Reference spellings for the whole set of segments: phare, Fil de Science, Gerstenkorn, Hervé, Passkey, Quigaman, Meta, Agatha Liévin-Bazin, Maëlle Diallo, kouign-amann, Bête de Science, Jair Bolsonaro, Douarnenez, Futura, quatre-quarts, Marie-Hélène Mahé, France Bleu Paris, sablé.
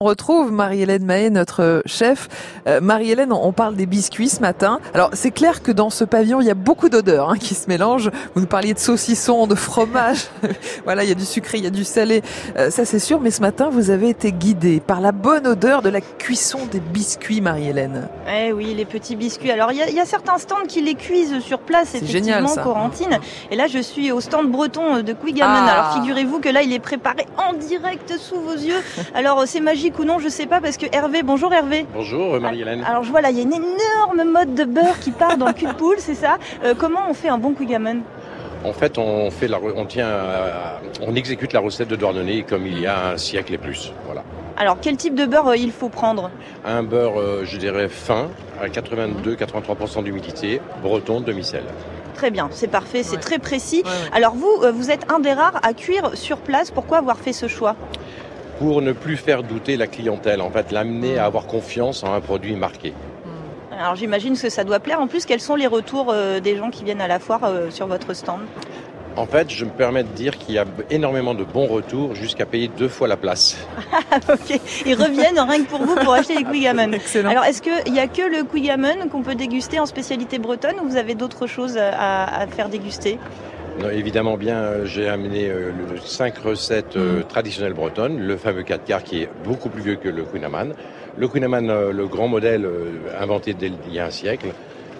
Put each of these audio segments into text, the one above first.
On retrouve Marie-Hélène Mahé, notre chef. Marie-Hélène, on parle des biscuits ce matin. Alors, c'est clair que dans ce pavillon, il y a beaucoup d'odeurs qui se mélangent. Vous nous parliez de saucissons, de fromage. Voilà, il y a du sucré, il y a du salé. Ça, c'est sûr. Mais ce matin, vous avez été guidée par la bonne odeur de la cuisson des biscuits, Marie-Hélène. Eh oui, les petits biscuits. Alors, il y a certains stands qui les cuisent sur place, effectivement, Corentine. Et là, je suis au stand breton de Quigaman. Ah. Alors, figurez-vous que là, il est préparé en direct sous vos yeux. Alors, c'est magique ou non, je sais pas, parce que Hervé, bonjour Hervé. Bonjour Marie-Hélène. Alors je vois là, il y a une énorme motte de beurre qui part dans le cul de poule, c'est ça. Comment on fait un bon kouign-amann? En fait, on exécute la recette de Douarnenez comme il y a un siècle et plus. Voilà. Alors quel type de beurre il faut prendre? Un beurre, je dirais, fin, à 82-83% d'humidité, breton, demi-sel. Très bien, c'est parfait, c'est très précis. Ouais. Alors vous êtes un des rares à cuire sur place. Pourquoi avoir fait ce choix? Pour ne plus faire douter la clientèle, en fait, l'amener à avoir confiance en un produit marqué. Alors j'imagine que ça doit plaire. En plus, quels sont les retours des gens qui viennent à la foire sur votre stand? En fait, je me permets de dire qu'il y a énormément de bons retours, jusqu'à payer 2 fois la place. Ok, ils reviennent rien que pour vous pour acheter les kouign-amann. Excellent. Alors, est-ce qu'il n'y a que le kouign-amann qu'on peut déguster en spécialité bretonne ou vous avez d'autres choses à faire déguster? Non, évidemment bien, j'ai amené 5 recettes traditionnelles bretonnes, le fameux quatre-quarts qui est beaucoup plus vieux que le kouign-amann. Le kouign-amann, le grand modèle inventé il y a un siècle.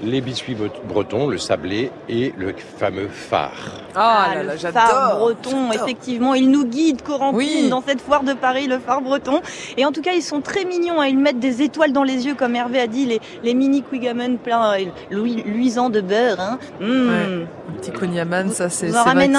Les biscuits bretons, le sablé et le fameux phare. Ah là là, j'adore. Le phare breton, effectivement, il nous guide, Corentine, dans cette foire de Paris, le phare breton. Et en tout cas, ils sont très mignons, ils mettent des étoiles dans les yeux, comme Hervé a dit, les mini kouign-amann plein luisant de beurre. Hein. Petit kouign-amann, ça c'est vrai.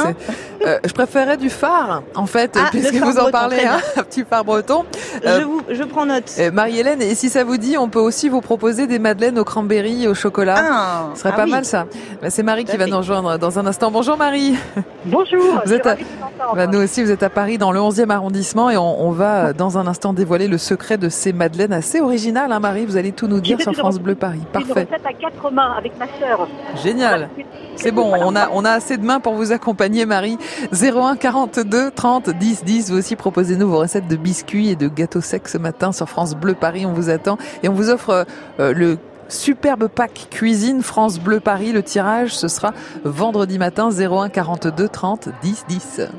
Je préférais du phare, en fait, puisque vous en parlez, un petit phare breton. Je prends note. Marie-Hélène, et si ça vous dit, on peut aussi vous proposer des madeleines au cranberry, au chocolat. Ah, ce serait pas mal ça. C'est Marie qui va nous rejoindre dans un instant. Bonjour Marie. Bonjour. Vous êtes nous aussi, vous êtes à Paris dans le 11e arrondissement et on va dans un instant dévoiler le secret de ces madeleines assez originales. Hein, Marie, vous allez tout nous dire sur France Bleu Paris. Parfait. Une recette à 4 mains avec ma sœur. Génial. C'est bon, on a assez de mains pour vous accompagner Marie. 01 42 30 10 10. Vous aussi proposez-nous vos recettes de biscuits et de gâteaux secs ce matin sur France Bleu Paris. On vous attend et on vous offre le superbe pack cuisine France Bleu Paris. Le tirage, ce sera vendredi matin, 01 42 30 10 10.